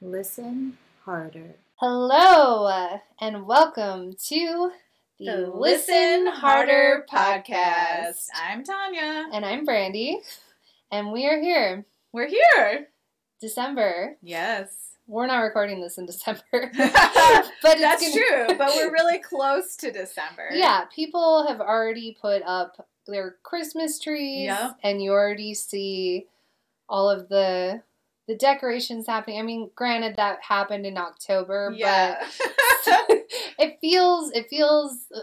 Listen harder. Hello, and welcome to the Listen Harder podcast. I'm Tanya. And I'm Brandy. And we are here. We're here. December. Yes. We're not recording this in December. But That's true, but we're really close to December. Yeah, people have already put up their Christmas trees, and you already see all of the decorations happening. I mean, granted, that happened in October, but it feels,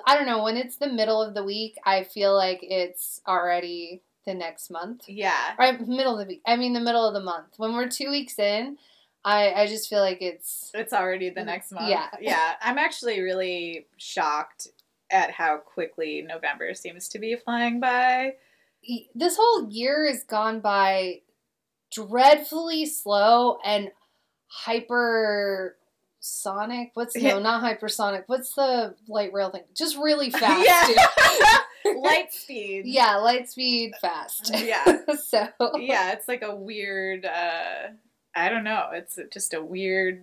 I don't know, when it's the middle of the week, I feel like it's already the next month. Yeah. Right, the middle of the month. When we're 2 weeks in, I just feel like it's already the next month. Yeah. Yeah. I'm actually really shocked at how quickly November seems to be flying by. This whole year has gone by dreadfully slow and hypersonic. Not hypersonic. What's the light rail thing? Just really fast. Light speed. Yeah, light speed fast. Yeah. So. Yeah, it's like a weird, I don't know. It's just a weird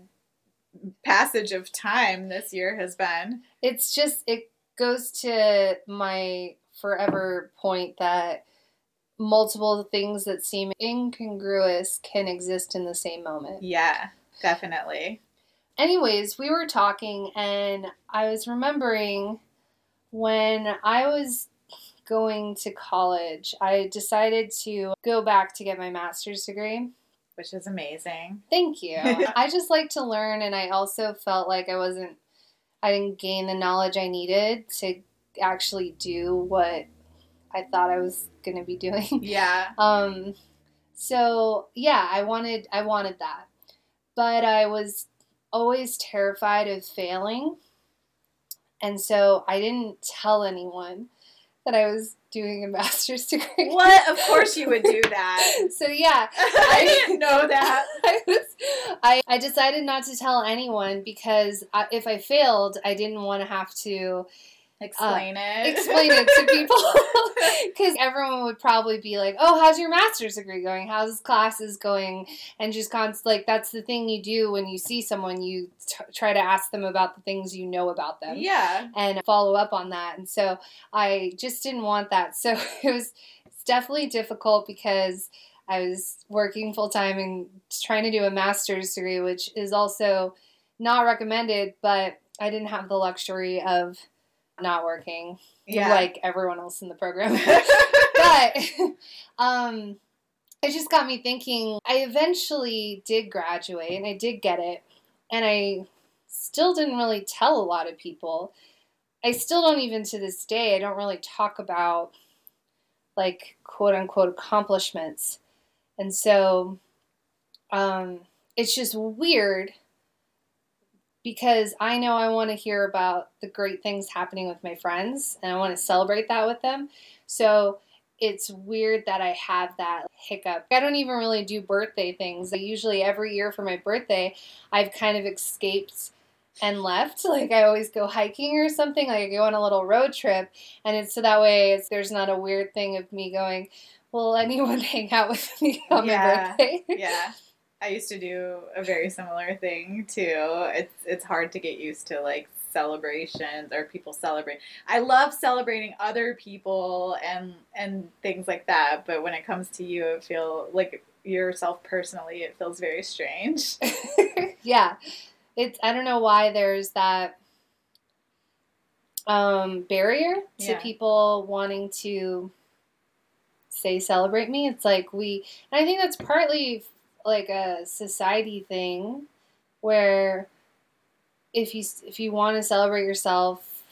passage of time this year has been. It's just, it goes to my forever point that multiple things that seem incongruous can exist in the same moment. Yeah, definitely. Anyways, we were talking and I was remembering when I was going to college, I decided to go back to get my master's degree. Which is amazing. Thank you. I just like to learn, and I also felt like I didn't gain the knowledge I needed to actually do what I thought I was going to be doing. Yeah. So yeah, I wanted that, but I was always terrified of failing. And so I didn't tell anyone that I was doing a master's degree. What? Of course you would do that. So yeah. I didn't know that. I decided not to tell anyone because if I failed, I didn't want to have to explain it to people, because everyone would probably be like, oh, how's your master's degree going? How's classes going? And just like, that's the thing you do when you see someone, you try to ask them about the things you know about them. Yeah. And follow up on that. And so I just didn't want that. So it's definitely difficult because I was working full time and trying to do a master's degree, which is also not recommended, but I didn't have the luxury of not working like everyone else in the program. But it just got me thinking. I eventually did graduate and I did get it, and I still didn't really tell a lot of people. I still don't, even to this day, I don't really talk about like quote unquote accomplishments. And so it's just weird, because I know I want to hear about the great things happening with my friends, and I want to celebrate that with them. So it's weird that I have that hiccup. I don't even really do birthday things. I usually, every year for my birthday, I've kind of escaped and left. Like, I always go hiking or something. Like, I go on a little road trip, and it's so that way there's not a weird thing of me going, will anyone hang out with me on my birthday? Yeah. I used to do a very similar thing too. It's hard to get used to like celebrations or people celebrate. I love celebrating other people and things like that, but when it comes to you, it feels like yourself personally, it feels very strange. Yeah. I don't know why there's that barrier to people wanting to say celebrate me. It's like I think that's partly like a society thing where if you want to celebrate yourself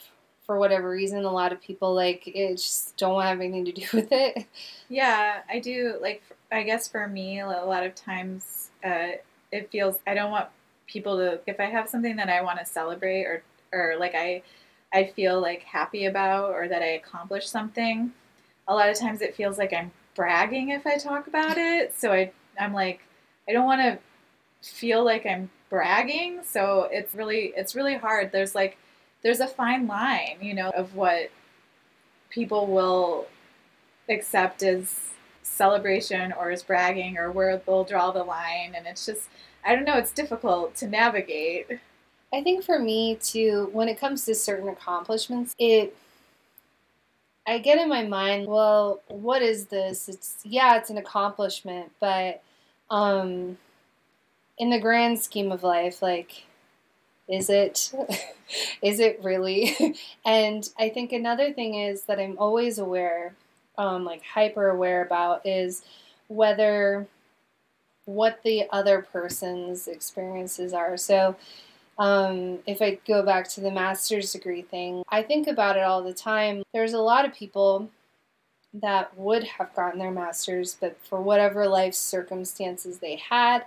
for whatever reason, a lot of people like it just don't have anything to do with it. Yeah, I do. Like, I guess for me, a lot of times it feels, I don't want people to, if I have something that I want to celebrate or like I feel like happy about or that I accomplished something, a lot of times it feels like I'm bragging if I talk about it. So I'm like, I don't want to feel like I'm bragging, so it's really hard. There's a fine line, of what people will accept as celebration or as bragging or where they'll draw the line, and it's just, I don't know, it's difficult to navigate. I think for me, too, when it comes to certain accomplishments, I get in my mind, well, what is this? It's an accomplishment, but in the grand scheme of life, like, is it really? And I think another thing is that I'm always aware, hyper aware about, is whether what the other person's experiences are. So if I go back to the master's degree thing, I think about it all the time. There's a lot of people that would have gotten their master's, but for whatever life circumstances they had,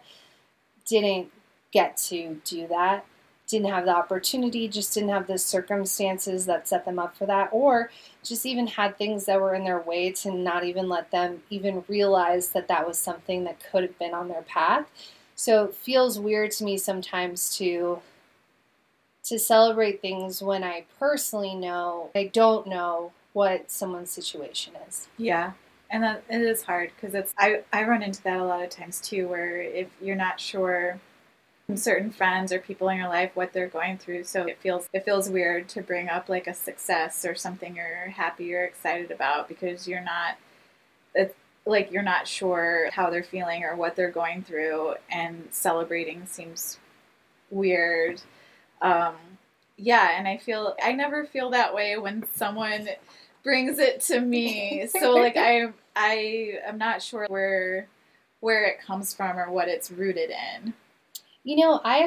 didn't get to do that, didn't have the opportunity, just didn't have the circumstances that set them up for that, or just even had things that were in their way to not even let them even realize that that was something that could have been on their path. So it feels weird to me sometimes to celebrate things when I personally know I don't know what someone's situation is. Yeah, and that, it is hard because I run into that a lot of times too, where if you're not sure from certain friends or people in your life what they're going through, so it feels weird to bring up like a success or something you're happy or excited about because you're not sure how they're feeling or what they're going through, and celebrating seems weird. And I never feel that way when someone brings it to me. So like I am not sure where it comes from or what it's rooted in. You know, I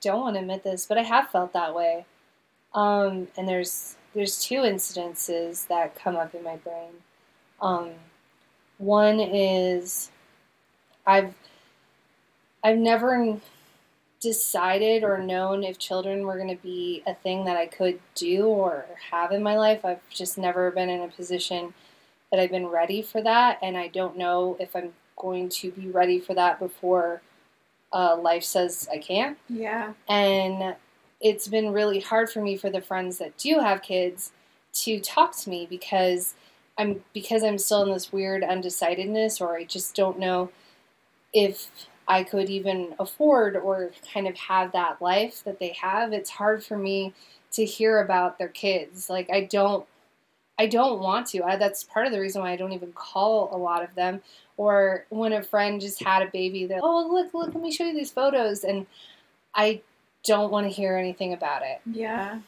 don't want to admit this, but I have felt that way. And there's two incidences that come up in my brain. One is I've never decided or known if children were going to be a thing that I could do or have in my life. I've just never been in a position that I've been ready for that, and I don't know if I'm going to be ready for that before life says I can't. Yeah. And it's been really hard for me, for the friends that do have kids, to talk to me because I'm still in this weird undecidedness, or I just don't know if I could even afford or kind of have that life that they have. It's hard for me to hear about their kids. Like I don't want to. That's part of the reason why I don't even call a lot of them. Or when a friend just had a baby, they're, oh, look, let me show you these photos. And I don't want to hear anything about it. Yeah.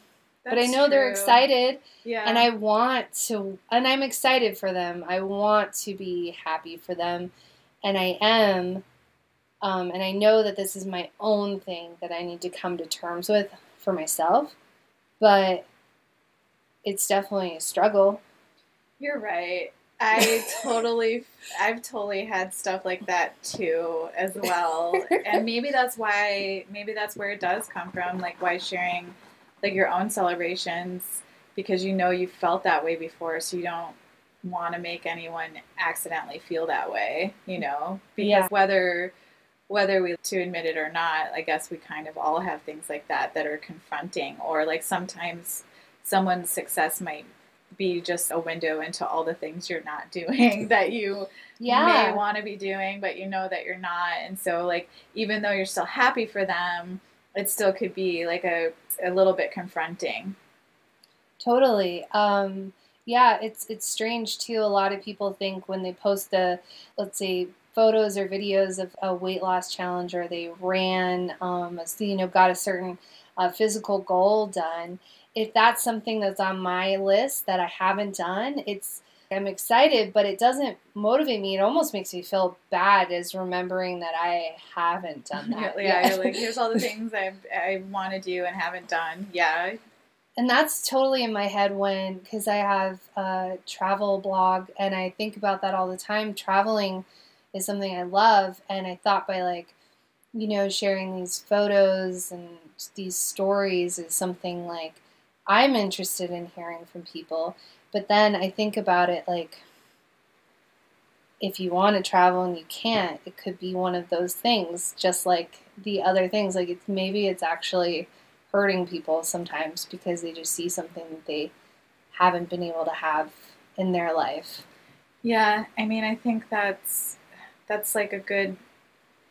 But I know they're excited, and I want to, and I'm excited for them. I want to be happy for them, and I am, and I know that this is my own thing that I need to come to terms with for myself, but it's definitely a struggle. You're right. I've totally had stuff like that too as well, and maybe that's where it does come from, like why sharing like your own celebrations, because you know you felt that way before, so you don't want to make anyone accidentally feel that way, you know, because whether we to admit it or not, I guess we kind of all have things like that are confronting, or like sometimes someone's success might be just a window into all the things you're not doing that you may want to be doing, but you know that you're not. And so like, even though you're still happy for them, it still could be like a little bit confronting. Totally. It's strange too. A lot of people think when they post photos or videos of a weight loss challenge, or they ran, got a certain physical goal done. If that's something that's on my list that I haven't done, I'm excited, but it doesn't motivate me. It almost makes me feel bad as remembering that I haven't done that. Yeah, you're like, here's all the things I want to do and haven't done. Yeah. And that's totally in my head because I have a travel blog, and I think about that all the time. Traveling is something I love, and I thought by sharing these photos and these stories is something like I'm interested in hearing from people. But then I think about it like, if you want to travel and you can't, it could be one of those things, just like the other things. Like maybe it's actually hurting people sometimes because they just see something that they haven't been able to have in their life. Yeah, I mean, I think that's like a good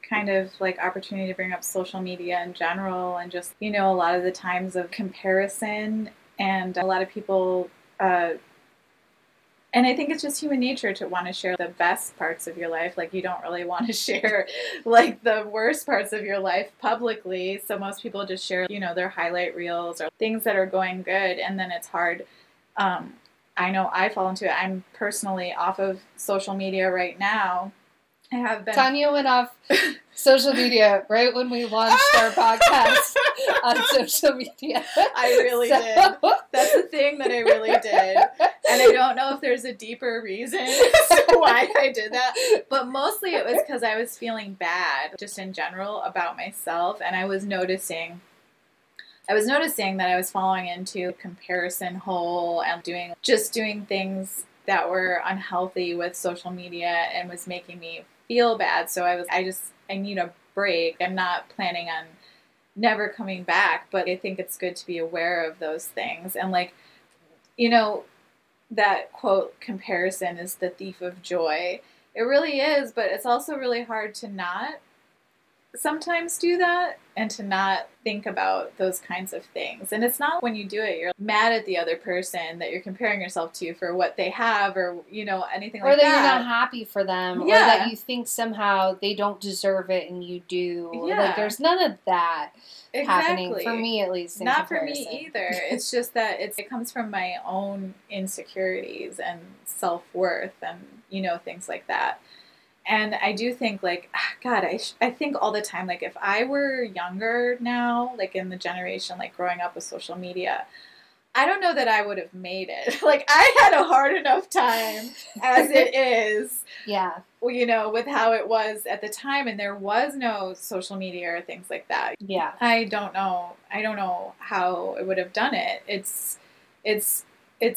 kind of like opportunity to bring up social media in general and just, you know, a lot of the times of comparison and a lot of people, and I think it's just human nature to want to share the best parts of your life. Like, you don't really want to share, like, the worst parts of your life publicly. So most people just share, you know, their highlight reels or things that are going good. And then it's hard. I know I fall into it. I'm personally off of social media right now. I have been. Tanya went off social media right when we launched our podcast on social media. I really did. That's the thing that I really did. And I don't know if there's a deeper reason why I did that. But mostly it was because I was feeling bad just in general about myself. And I was noticing that I was falling into a comparison hole and doing things that were unhealthy with social media and was making me feel bad. So I need a break. I'm not planning on never coming back, but I think it's good to be aware of those things. And like, you know, that quote, comparison is the thief of joy. It really is, but it's also really hard to not sometimes do that and to not think about those kinds of things. And it's not when you do it, you're mad at the other person that you're comparing yourself to for what they have or, you know, anything like that. Or that you're not happy for them. Yeah. Or that you think somehow they don't deserve it and you do. Yeah. Like, there's none of that happening, for me at least. Not comparison. For me either. It's just that it comes from my own insecurities and self-worth and, you know, things like that. And I do think, like, God, I think all the time, like, if I were younger now, like, in the generation, like, growing up with social media, I don't know that I would have made it. Like, I had a hard enough time as it is. Yeah. You know, with how it was at the time, and there was no social media or things like that. Yeah. I don't know how it would have done it. It's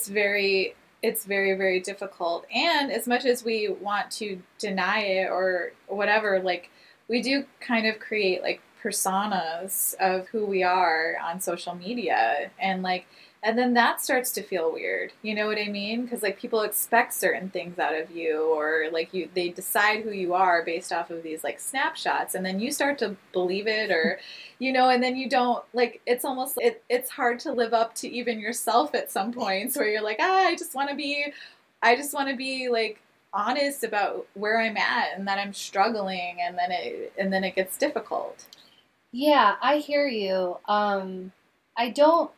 very, very difficult. And as much as we want to deny it or whatever, like, we do kind of create, like, personas of who we are on social media. And, like, and then that starts to feel weird. You know what I mean? Because, like, people expect certain things out of you, or, like, they decide who you are based off of these, like, snapshots. And then you start to believe it, or, you know, and then you don't, like, it's almost, it's hard to live up to even yourself at some points where you're like, I just want to be, like, honest about where I'm at and that I'm struggling. And then it gets difficult. Yeah, I hear you. I don't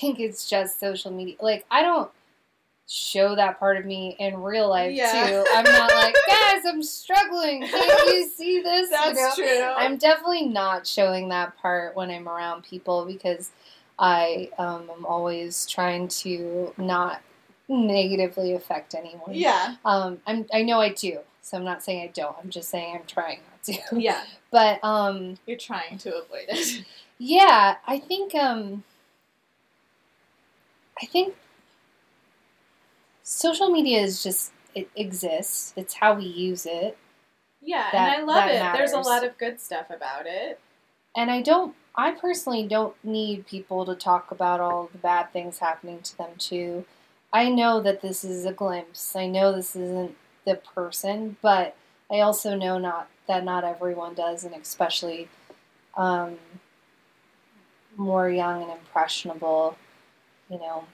think it's just social media. Like, I don't show that part of me in real life, too. I'm not like, guys, I'm struggling. Can't you see this? That's true. I'm definitely not showing that part when I'm around people because I am always trying to not negatively affect anyone. Yeah. I know I do, so I'm not saying I don't. I'm just saying I'm trying not to. Yeah. But you're trying to avoid it. Yeah, I think social media is just, it exists. It's how we use it. Yeah, and I love it. Matters. There's a lot of good stuff about it. And I personally don't need people to talk about all the bad things happening to them too. I know that this is a glimpse. I know this isn't the person, but I also know not everyone does, and especially more young and impressionable, you know,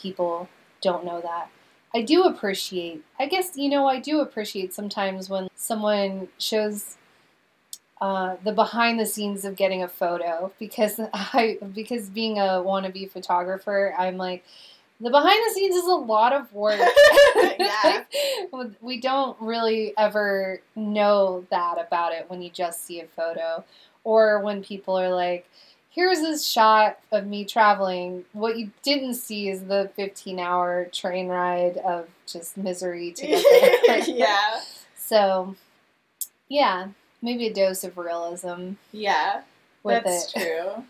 people don't know that. I do appreciate sometimes when someone shows the behind the scenes of getting a photo, because being a wannabe photographer, I'm like, the behind the scenes is a lot of work. Yeah. We don't really ever know that about it when you just see a photo, or when people are like, here's this shot of me traveling. What you didn't see is the 15-hour train ride of just misery to get there. Yeah. So, yeah, maybe a dose of realism. Yeah, that's true.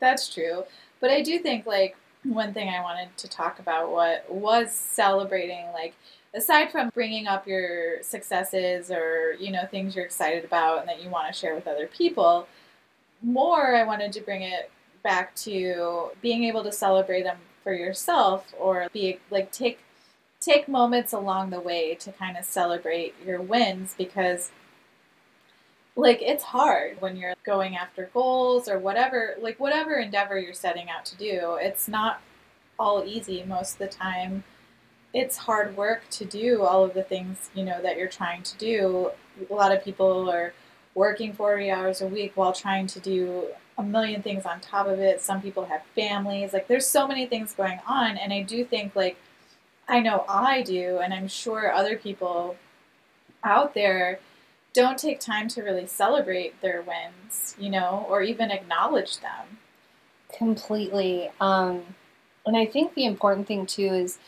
That's true. But I do think, like, one thing I wanted to talk about was celebrating, like, aside from bringing up your successes or, you know, things you're excited about and that you want to share with other people, more I wanted to bring it back to being able to celebrate them for yourself, or be like, take moments along the way to kind of celebrate your wins, because Like, it's hard when you're going after goals or whatever, like whatever endeavor you're setting out to do. It's not all easy most of the time. It's hard work to do all of the things, you know, that you're trying to do. A lot of people are working 40 hours a week while trying to do a million things on top of it. Some people have families. Like, there's so many things going on. And I do think, like, I know I do, and I'm sure other people out there don't take time to really celebrate their wins, you know, or even acknowledge them. Completely. And I think the important thing, too, is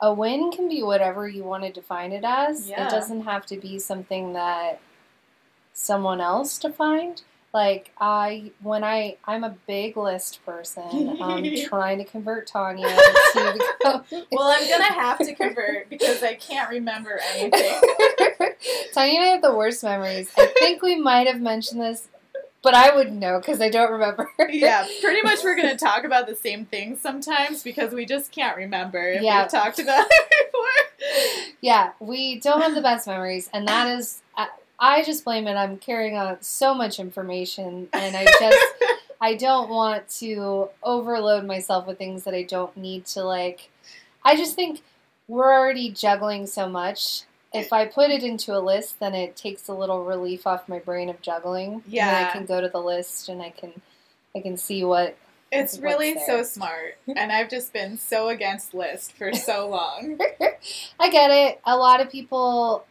a win can be whatever you want to define it as. Yeah. It doesn't have to be something that someone else defined. Like, I'm a big list person. I'm trying to convert Tanya to become... Well, I'm going to have to convert because I can't remember anything. Tanya and I have the worst memories. I think we might have mentioned this, but I wouldn't know because I don't remember. Yeah, pretty much we're going to talk about the same things sometimes because we just can't remember if we've talked about it before. Yeah, we don't have the best memories, and that is... I just blame it. I'm carrying on so much information, and I don't want to overload myself with things that I don't need to, like, I just think we're already juggling so much. If I put it into a list, then it takes a little relief off my brain of juggling. Yeah. And I can go to the list, and I can see what... It's really so smart, and I've just been so against lists for so long. I get it. A lot of people,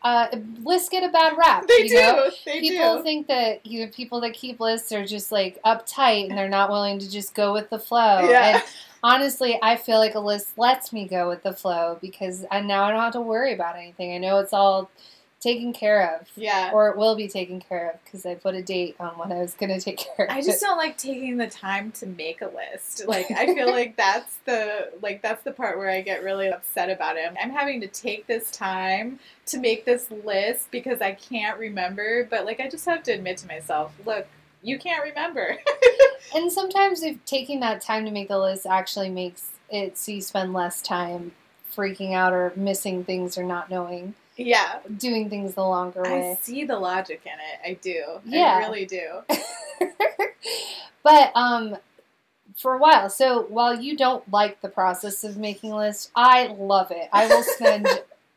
lists get a bad rap. They do. People think that people that keep lists are just, like, uptight, and they're not willing to just go with the flow. Yeah. And honestly, I feel like a list lets me go with the flow because now I don't have to worry about anything. I know it's all... taken care of. Yeah. Or it will be taken care of because I put a date on when I was going to take care of it. I just don't like taking the time to make a list. Like, I feel like that's the part where I get really upset about it. I'm having to take this time to make this list because I can't remember. But, like, I just have to admit to myself, look, you can't remember. And sometimes if taking that time to make the list actually makes it so you spend less time freaking out or missing things or not knowing. Yeah. Doing things the longer way. I see the logic in it. I do. Yeah. I really do. But for a while, so while you don't like the process of making lists, I love it. I will spend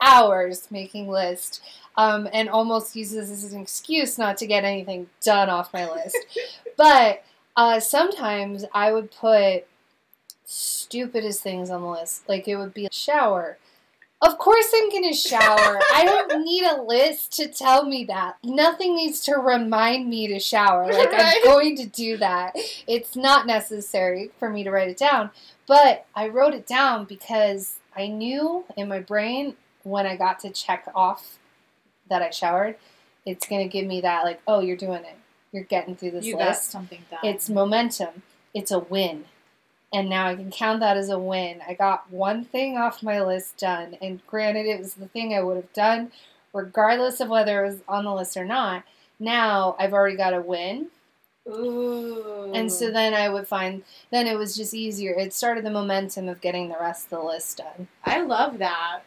hours making lists and almost use this as an excuse not to get anything done off my list. But sometimes I would put stupidest things on the list. Like, it would be a shower. Of course I'm going to shower. I don't need a list to tell me that. Nothing needs to remind me to shower. Like, right? I'm going to do that. It's not necessary for me to write it down. But I wrote it down because I knew in my brain when I got to check off that I showered, it's going to give me that, like, oh, you're doing it. You're getting through this list. You got something done. It's momentum. It's a win. And now I can count that as a win. I got one thing off my list done. And granted, it was the thing I would have done, regardless of whether it was on the list or not. Now I've already got a win. Ooh. And so then I would find, then it was just easier. It started the momentum of getting the rest of the list done. I love that.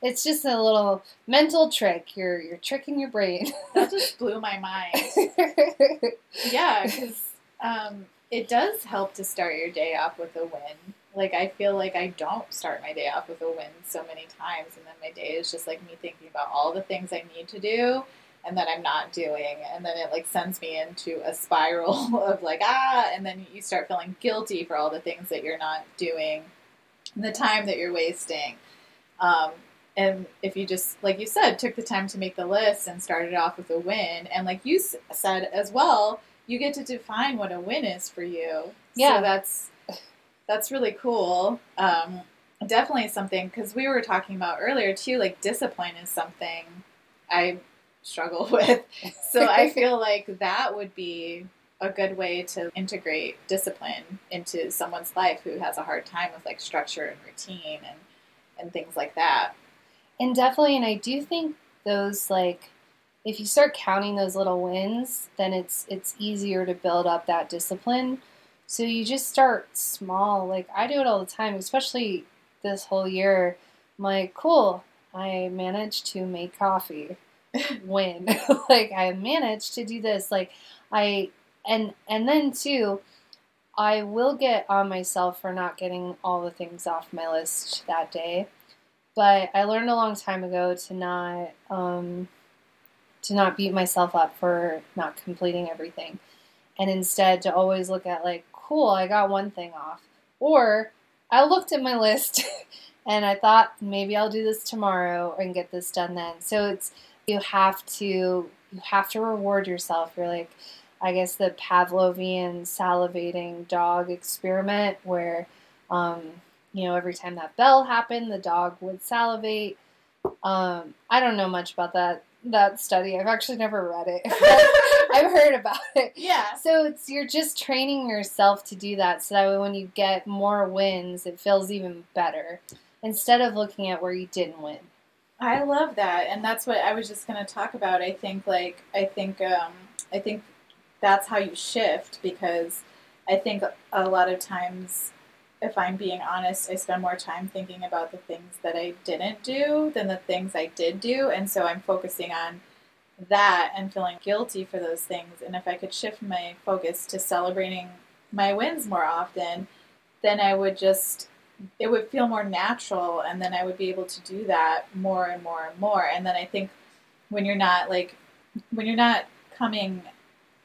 It's just a little mental trick. You're tricking your brain. That just blew my mind. Yeah, because... It does help to start your day off with a win. Like, I feel like I don't start my day off with a win so many times, and then my day is just, like, me thinking about all the things I need to do and that I'm not doing, and then it, like, sends me into a spiral of, like, and then you start feeling guilty for all the things that you're not doing and the time that you're wasting. And if you just, like you said, took the time to make the list and started off with a win, and like you said as well, you get to define what a win is for you. Yeah. So that's really cool. Definitely something, because we were talking about earlier, too, like, discipline is something I struggle with. So I feel like that would be a good way to integrate discipline into someone's life who has a hard time with, like, structure and routine and things like that. And definitely, and I do think those, like... if you start counting those little wins, then it's easier to build up that discipline. So you just start small. Like, I do it all the time, especially this whole year. I'm like, cool, I managed to make coffee. win. Like, I managed to do this. Like, and then too, I will get on myself for not getting all the things off my list that day. But I learned a long time ago to not beat myself up for not completing everything. And instead to always look at, like, cool, I got one thing off. Or I looked at my list and I thought, maybe I'll do this tomorrow and get this done then. So it's, you have to reward yourself. You're like, I guess, the Pavlovian salivating dog experiment where, every time that bell happened, the dog would salivate. I don't know much about that study. I've actually never read it. I've heard about it. Yeah. So you're just training yourself to do that, so that way when you get more wins, it feels even better, instead of looking at where you didn't win. I love that, and that's what I was just going to talk about. I think that's how you shift, because I think a lot of times, if I'm being honest, I spend more time thinking about the things that I didn't do than the things I did do. And so I'm focusing on that and feeling guilty for those things. And if I could shift my focus to celebrating my wins more often, then it would feel more natural. And then I would be able to do that more and more and more. And then I think when you're not coming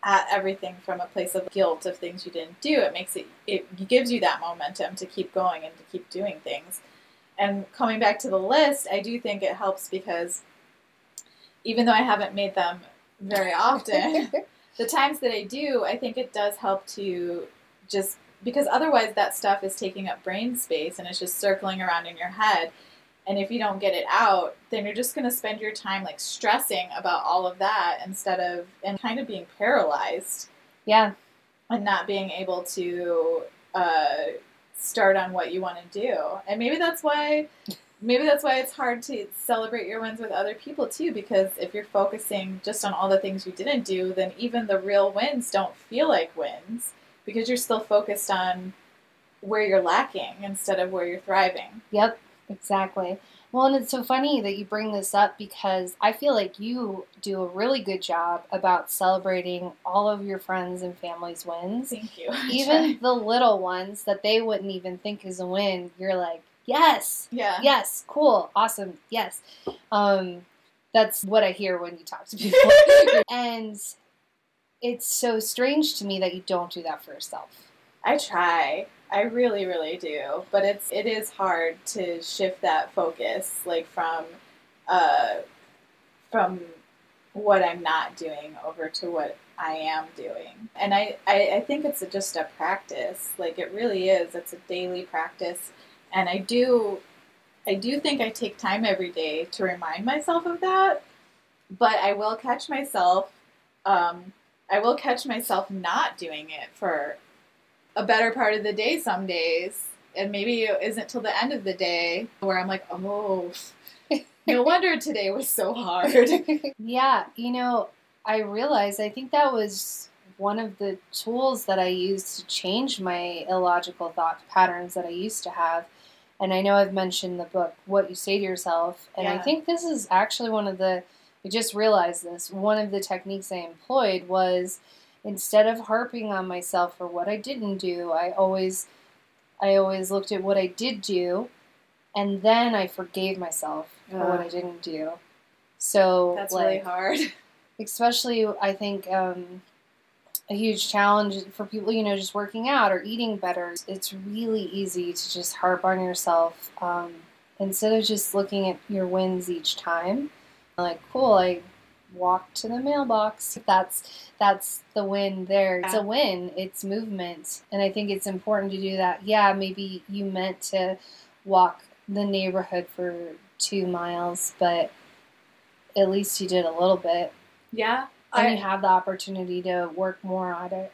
at everything from a place of guilt of things you didn't do, it gives you that momentum to keep going and to keep doing things. And coming back to the list, I do think it helps, because even though I haven't made them very often, the times that I do, I think it does help to just, because otherwise that stuff is taking up brain space and it's just circling around in your head. And if you don't get it out, then you're just going to spend your time, like, stressing about all of that instead of, and kind of being paralyzed. Yeah. And not being able to start on what you want to do. And maybe that's why it's hard to celebrate your wins with other people too, because if you're focusing just on all the things you didn't do, then even the real wins don't feel like wins, because you're still focused on where you're lacking instead of where you're thriving. Yep. Exactly. Well, and it's so funny that you bring this up, because I feel like you do a really good job about celebrating all of your friends and family's wins. Thank you. Even the little ones that they wouldn't even think is a win, you're like, yes, yeah, yes, cool, awesome, yes. That's what I hear when you talk to people. And it's so strange to me that you don't do that for yourself. I try. I really, really do. But it is hard to shift that focus, like, from what I'm not doing over to what I am doing. And I think it's just a practice. Like, it really is. It's a daily practice. And I do think I take time every day to remind myself of that. But I will catch myself. I will catch myself not doing it for a better part of the day some days, and maybe it isn't till the end of the day where I'm like, oh, no wonder today was so hard. Yeah, I realized, I think that was one of the tools that I used to change my illogical thought patterns that I used to have. And I know I've mentioned the book, What You Say to Yourself, and yeah. I think this is actually one of the techniques I employed was, instead of harping on myself for what I didn't do, I always looked at what I did do, and then I forgave myself for what I didn't do. So that's, like, really hard. Especially, I think, a huge challenge for people, just working out or eating better. It's really easy to just harp on yourself instead of just looking at your wins each time. Like, cool, I walk to the mailbox. That's the win there. It's a win. It's movement. And I think it's important to do that. Yeah, maybe you meant to walk the neighborhood for 2 miles, but at least you did a little bit. Yeah. And you have the opportunity to work more on it.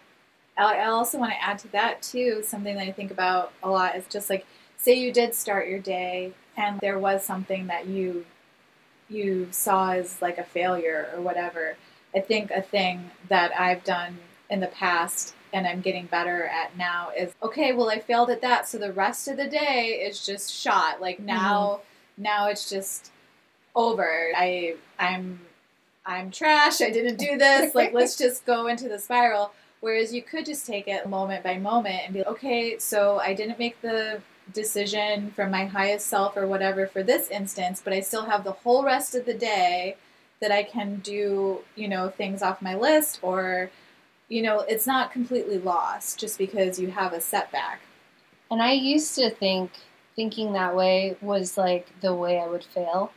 I also want to add to that too, something that I think about a lot is just, like, say you did start your day and there was something that you saw as, like, a failure or whatever. I think a thing that I've done in the past and I'm getting better at now is, okay, well, I failed at that, so the rest of the day is just shot. Like, now it's just over. I'm I'm trash, I didn't do this, like let's just go into the spiral. Whereas you could just take it moment by moment and be like, okay, so I didn't make the decision from my highest self or whatever for this instance, but I still have the whole rest of the day that I can do, you know, things off my list, or, you know, it's not completely lost just because you have a setback. And I used to think thinking that way was like the way I would fail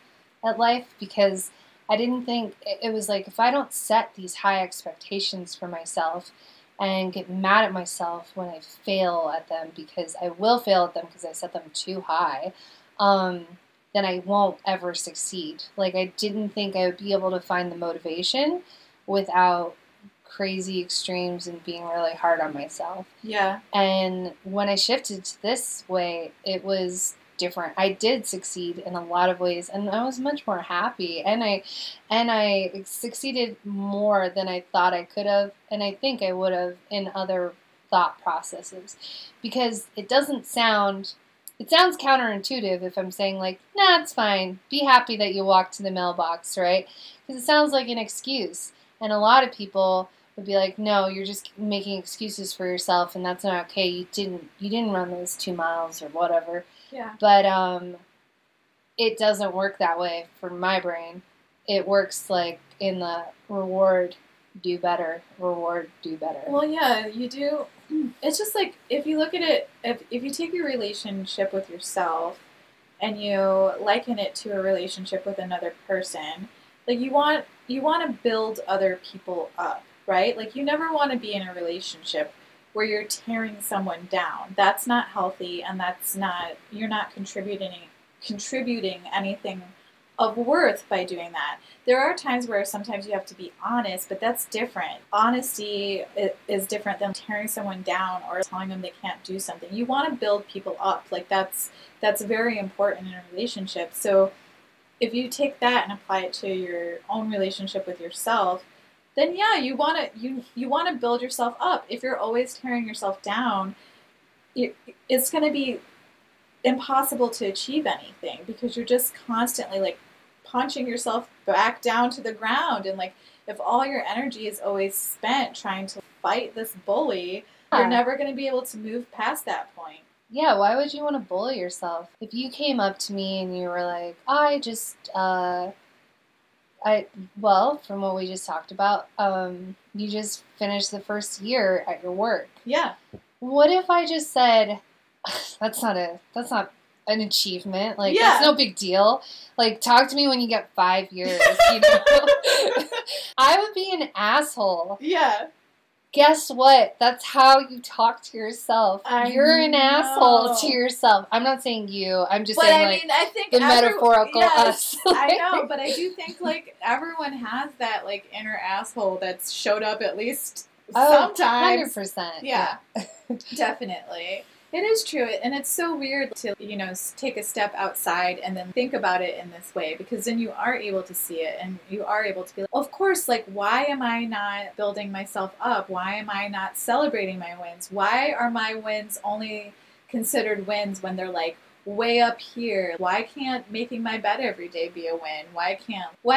at life, because I didn't think, it was like, if I don't set these high expectations for myself and get mad at myself when I fail at them, because I will fail at them because I set them too high, then I won't ever succeed. Like, I didn't think I would be able to find the motivation without crazy extremes and being really hard on myself. Yeah. And when I shifted to this way, it was different. I did succeed in a lot of ways, and I was much more happy, and I succeeded more than I thought I could have, and I think I would have in other thought processes, because it sounds counterintuitive if I'm saying like, nah, it's fine, be happy that you walked to the mailbox, right? Because it sounds like an excuse, and a lot of people would be like, no, you're just making excuses for yourself, and that's not okay. You didn't run those 2 miles or whatever. Yeah. But it doesn't work that way for my brain. It works like in the reward, do better. Well, yeah, you do. It's just like, if you look at it, if you take your relationship with yourself and you liken it to a relationship with another person, like you want to build other people up, right? Like, you never want to be in a relationship where you're tearing someone down. That's not healthy, and you're not contributing anything of worth by doing that. There are times where sometimes you have to be honest, but that's different. Honesty is different than tearing someone down or telling them they can't do something. You want to build people up. Like, that's very important in a relationship. So if you take that and apply it to your own relationship with yourself, then yeah, you want to build yourself up. If you're always tearing yourself down, it's going to be impossible to achieve anything, because you're just constantly like punching yourself back down to the ground. And like, if all your energy is always spent trying to fight this bully, you're never going to be able to move past that point. Yeah, why would you want to bully yourself? If you came up to me and you were like, from what we just talked about, you just finished the first year at your work. Yeah. What if I just said, that's not an achievement. Like, yeah, that's no big deal. Like, talk to me when you get 5 years. You know? I would be an asshole. Yeah. Guess what? That's how you talk to yourself. You're an asshole to yourself. I'm not saying you. I'm just saying, like, I think the metaphorical us. I know, but I do think, like, everyone has that, like, inner asshole that's showed up at least sometimes. 100%. Yeah. Definitely. It is true. And it's so weird to, you know, take a step outside and then think about it in this way, because then you are able to see it, and you are able to be like, of course, like, why am I not building myself up? Why am I not celebrating my wins? Why are my wins only considered wins when they're like way up here? Why can't making my bed every day be a win? Why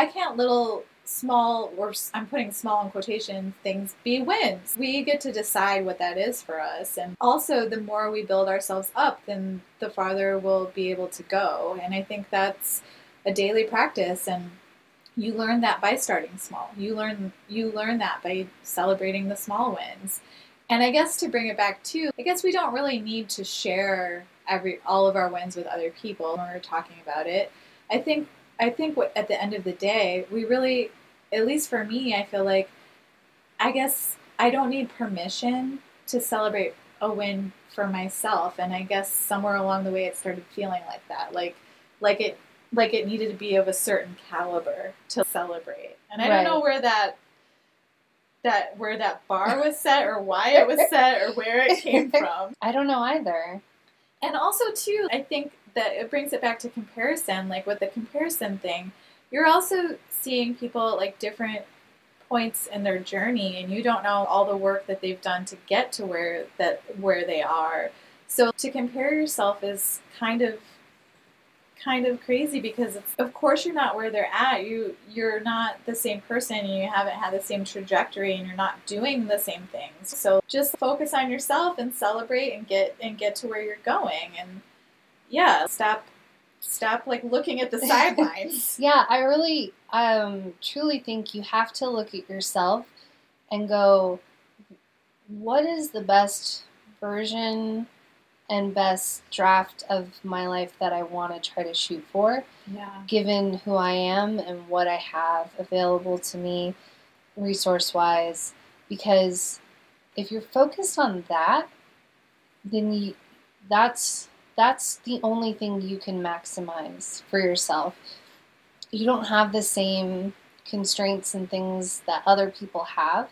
can't little small, or I'm putting small in quotation, things be wins? We get to decide what that is for us. And also, the more we build ourselves up, then the farther we'll be able to go. And I think that's a daily practice, and you learn that by starting small. You learn that by celebrating the small wins. And I guess to bring it back to, I guess we don't really need to share all of our wins with other people when we're talking about it. I think what, at the end of the day, we really, at least for me, I feel like, I guess I don't need permission to celebrate a win for myself. And I guess somewhere along the way, it started feeling like that, like it needed to be of a certain caliber to celebrate. And I don't know where that bar was set, or why it was set, or where it came from. I don't know either. And also, too, I think that it brings it back to comparison. Like, with the comparison thing, you're also seeing people at, like, different points in their journey, and you don't know all the work that they've done to get to where they are. So to compare yourself is kind of kind of crazy because it's, of course you're not where they're at. You're not the same person, and you haven't had the same trajectory, and you're not doing the same things. So just focus on yourself and celebrate and get to where you're going. And yeah, stop like looking at the sidelines. Yeah, I really truly think you have to look at yourself and go, what is the best version and best draft of my life that I want to try to shoot for, given who I am and what I have available to me resource-wise? Because if you're focused on that, then that's the only thing you can maximize for yourself. You don't have the same constraints and things that other people have,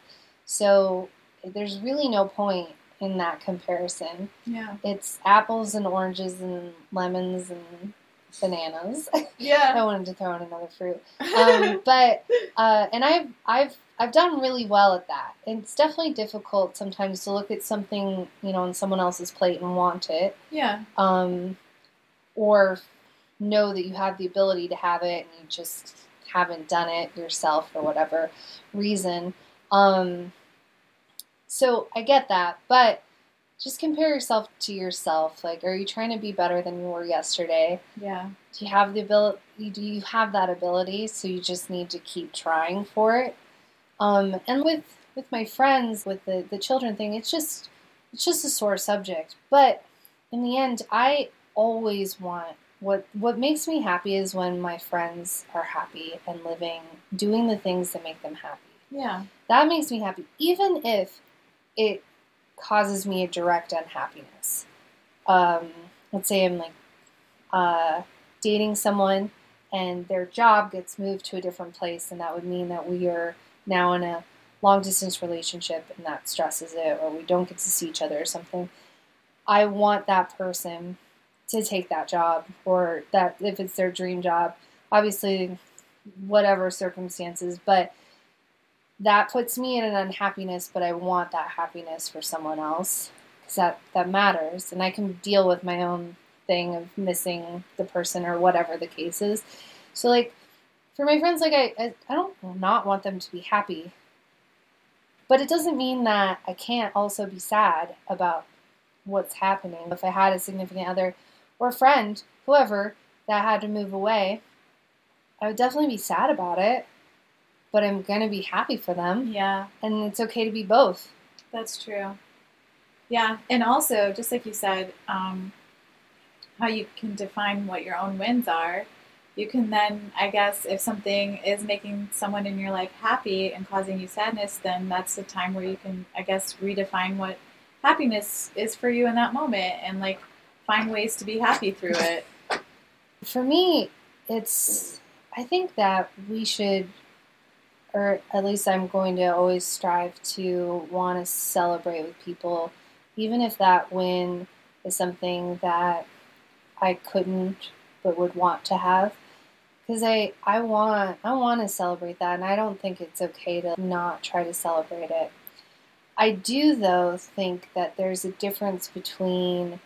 so there's really no point in that comparison. Yeah. It's apples and oranges and lemons and bananas. Yeah. I wanted to throw in another fruit. And I've done really well at that. It's definitely difficult sometimes to look at something, on someone else's plate and want it. Yeah. Or know that you have the ability to have it and you just haven't done it yourself for whatever reason. So I get that, but just compare yourself to yourself. Like, are you trying to be better than you were yesterday? Yeah. Do you have the ability? Do you have that ability? So you just need to keep trying for it. And with my friends, with the children thing, it's just a sore subject. But in the end, I always want what makes me happy is when my friends are happy and doing the things that make them happy. Yeah. That makes me happy, even if it causes me a direct unhappiness. Let's say I'm dating someone and their job gets moved to a different place, and that would mean that we are now in a long distance relationship, and that stresses it, or we don't get to see each other or something. I want that person to take that job, or that if it's their dream job, obviously whatever circumstances, but that puts me in an unhappiness, but I want that happiness for someone else because that matters. And I can deal with my own thing of missing the person or whatever the case is. So, for my friends, I don't not want them to be happy. But it doesn't mean that I can't also be sad about what's happening. If I had a significant other or friend, whoever, that had to move away, I would definitely be sad about it. But I'm going to be happy for them. Yeah. And it's okay to be both. That's true. Yeah. And also, just like you said, how you can define what your own wins are, you can then, I guess, if something is making someone in your life happy and causing you sadness, then that's the time where you can, I guess, redefine what happiness is for you in that moment and, find ways to be happy through it. For me, I think that we should... or at least I'm going to always strive to want to celebrate with people, even if that win is something that I couldn't but would want to have. Because I want to celebrate that, and I don't think it's okay to not try to celebrate it. I do, though, think that there's a difference between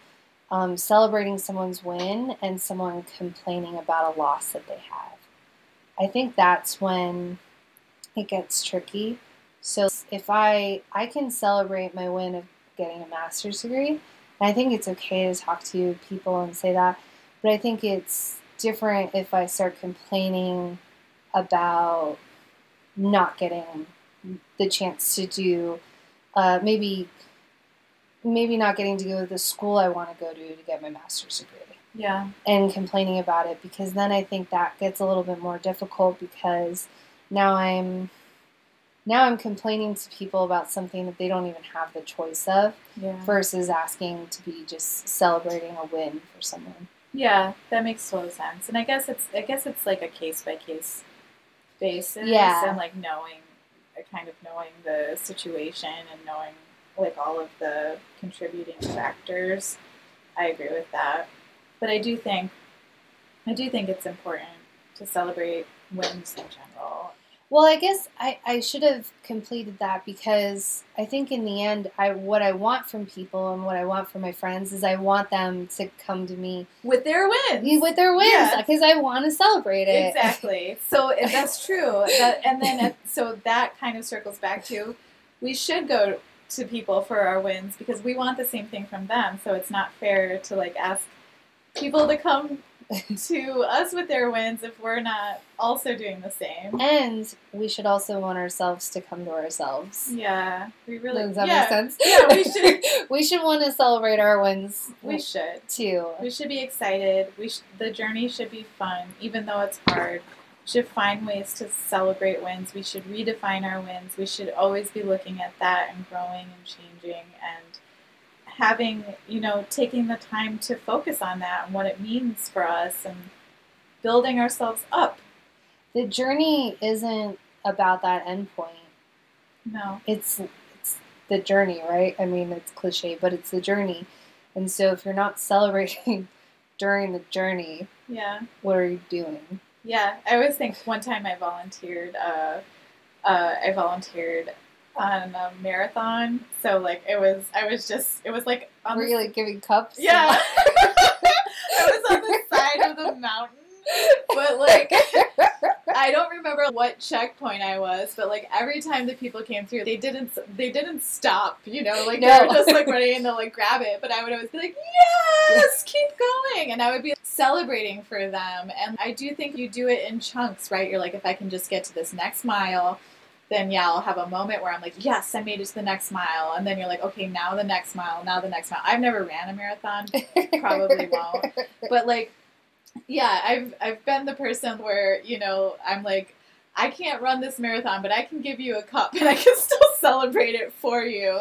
celebrating someone's win and someone complaining about a loss that they have. I think that's when... it gets tricky. So if I can celebrate my win of getting a master's degree, and I think it's okay to talk to people and say that, but I think it's different if I start complaining about not getting the chance to do, maybe not getting to go to the school I want to go to get my master's degree. Yeah. And complaining about it, because then I think that gets a little bit more difficult because... Now I'm complaining to people about something that they don't even have the choice of, versus asking to be just celebrating a win for someone. Yeah, that makes total sense. And I guess it's like a case by case basis, and knowing the situation and knowing all of the contributing factors. I agree with that, but I do think it's important to celebrate wins in general. Well, I guess I should have completed that, because I think in the end, what I want from people and what I want from my friends is I want them to come to me with their wins. With their wins, because I want to celebrate it. Exactly. So that's true. And then so that kind of circles back to, we should go to people for our wins because we want the same thing from them. So it's not fair to ask people to come to us with their wins if we're not also doing the same. And we should also want ourselves to come to ourselves. Yeah. We really... Does that make sense? Yeah, we should. We should want to celebrate our wins. We should. Too. We should be excited. The journey should be fun, even though it's hard. We should find ways to celebrate wins. We should redefine our wins. We should always be looking at that and growing and changing and having, taking the time to focus on that and what it means for us and building ourselves up. The journey isn't about that end point. No. It's the journey, right? I mean, it's cliche, but it's the journey. And so if you're not celebrating during the journey, what are you doing? Yeah, I always think one time I volunteered on a marathon, so it was on... Were you giving cups? Yeah. I was on the side of the mountain, but I don't remember what checkpoint I was, but every time the people came through, they didn't stop, They were just ready and they'll grab it, but I would always be yes, keep going, and I would be celebrating for them. And I do think you do it in chunks, right? You're if I can just get to this next mile, then I'll have a moment where I'm yes, I made it to the next mile. And then you're okay, now the next mile, now the next mile. I've never ran a marathon, probably won't. But I've been the person where, I'm I can't run this marathon, but I can give you a cup and I can still celebrate it for you.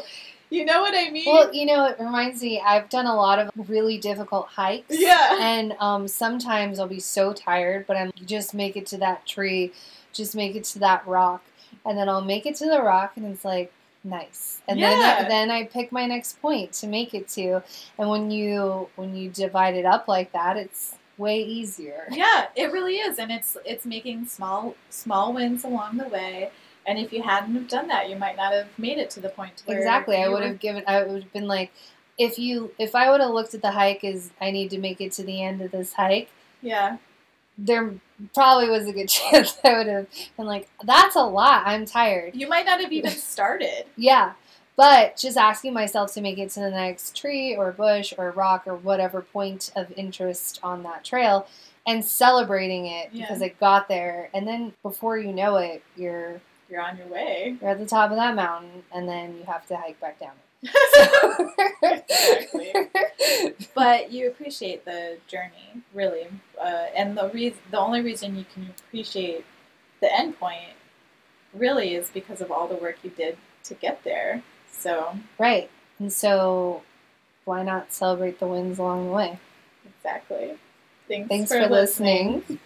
You know what I mean? Well, it reminds me, I've done a lot of really difficult hikes. Yeah. And sometimes I'll be so tired, but I'm just make it to that tree, just make it to that rock. And then I'll make it to the rock, and it's nice. And then I pick my next point to make it to. And when you divide it up like that, it's way easier. Yeah, it really is. And it's making small wins along the way. And if you hadn't have done that, you might not have made it to the point where... Exactly. I would have been if I would have looked at the hike as I need to make it to the end of this hike. Yeah. There probably was a good chance I would have been that's a lot. I'm tired. You might not have even started. Yeah. But just asking myself to make it to the next tree or bush or rock or whatever point of interest on that trail and celebrating it because it got there. And then before you know it, you're on your way. You're at the top of that mountain, and then you have to hike back down. Exactly. But you appreciate the journey, really. And the only reason you can appreciate the end point, really, is because of all the work you did to get there. So right. And so why not celebrate the wins along the way? Exactly. Thanks for listening.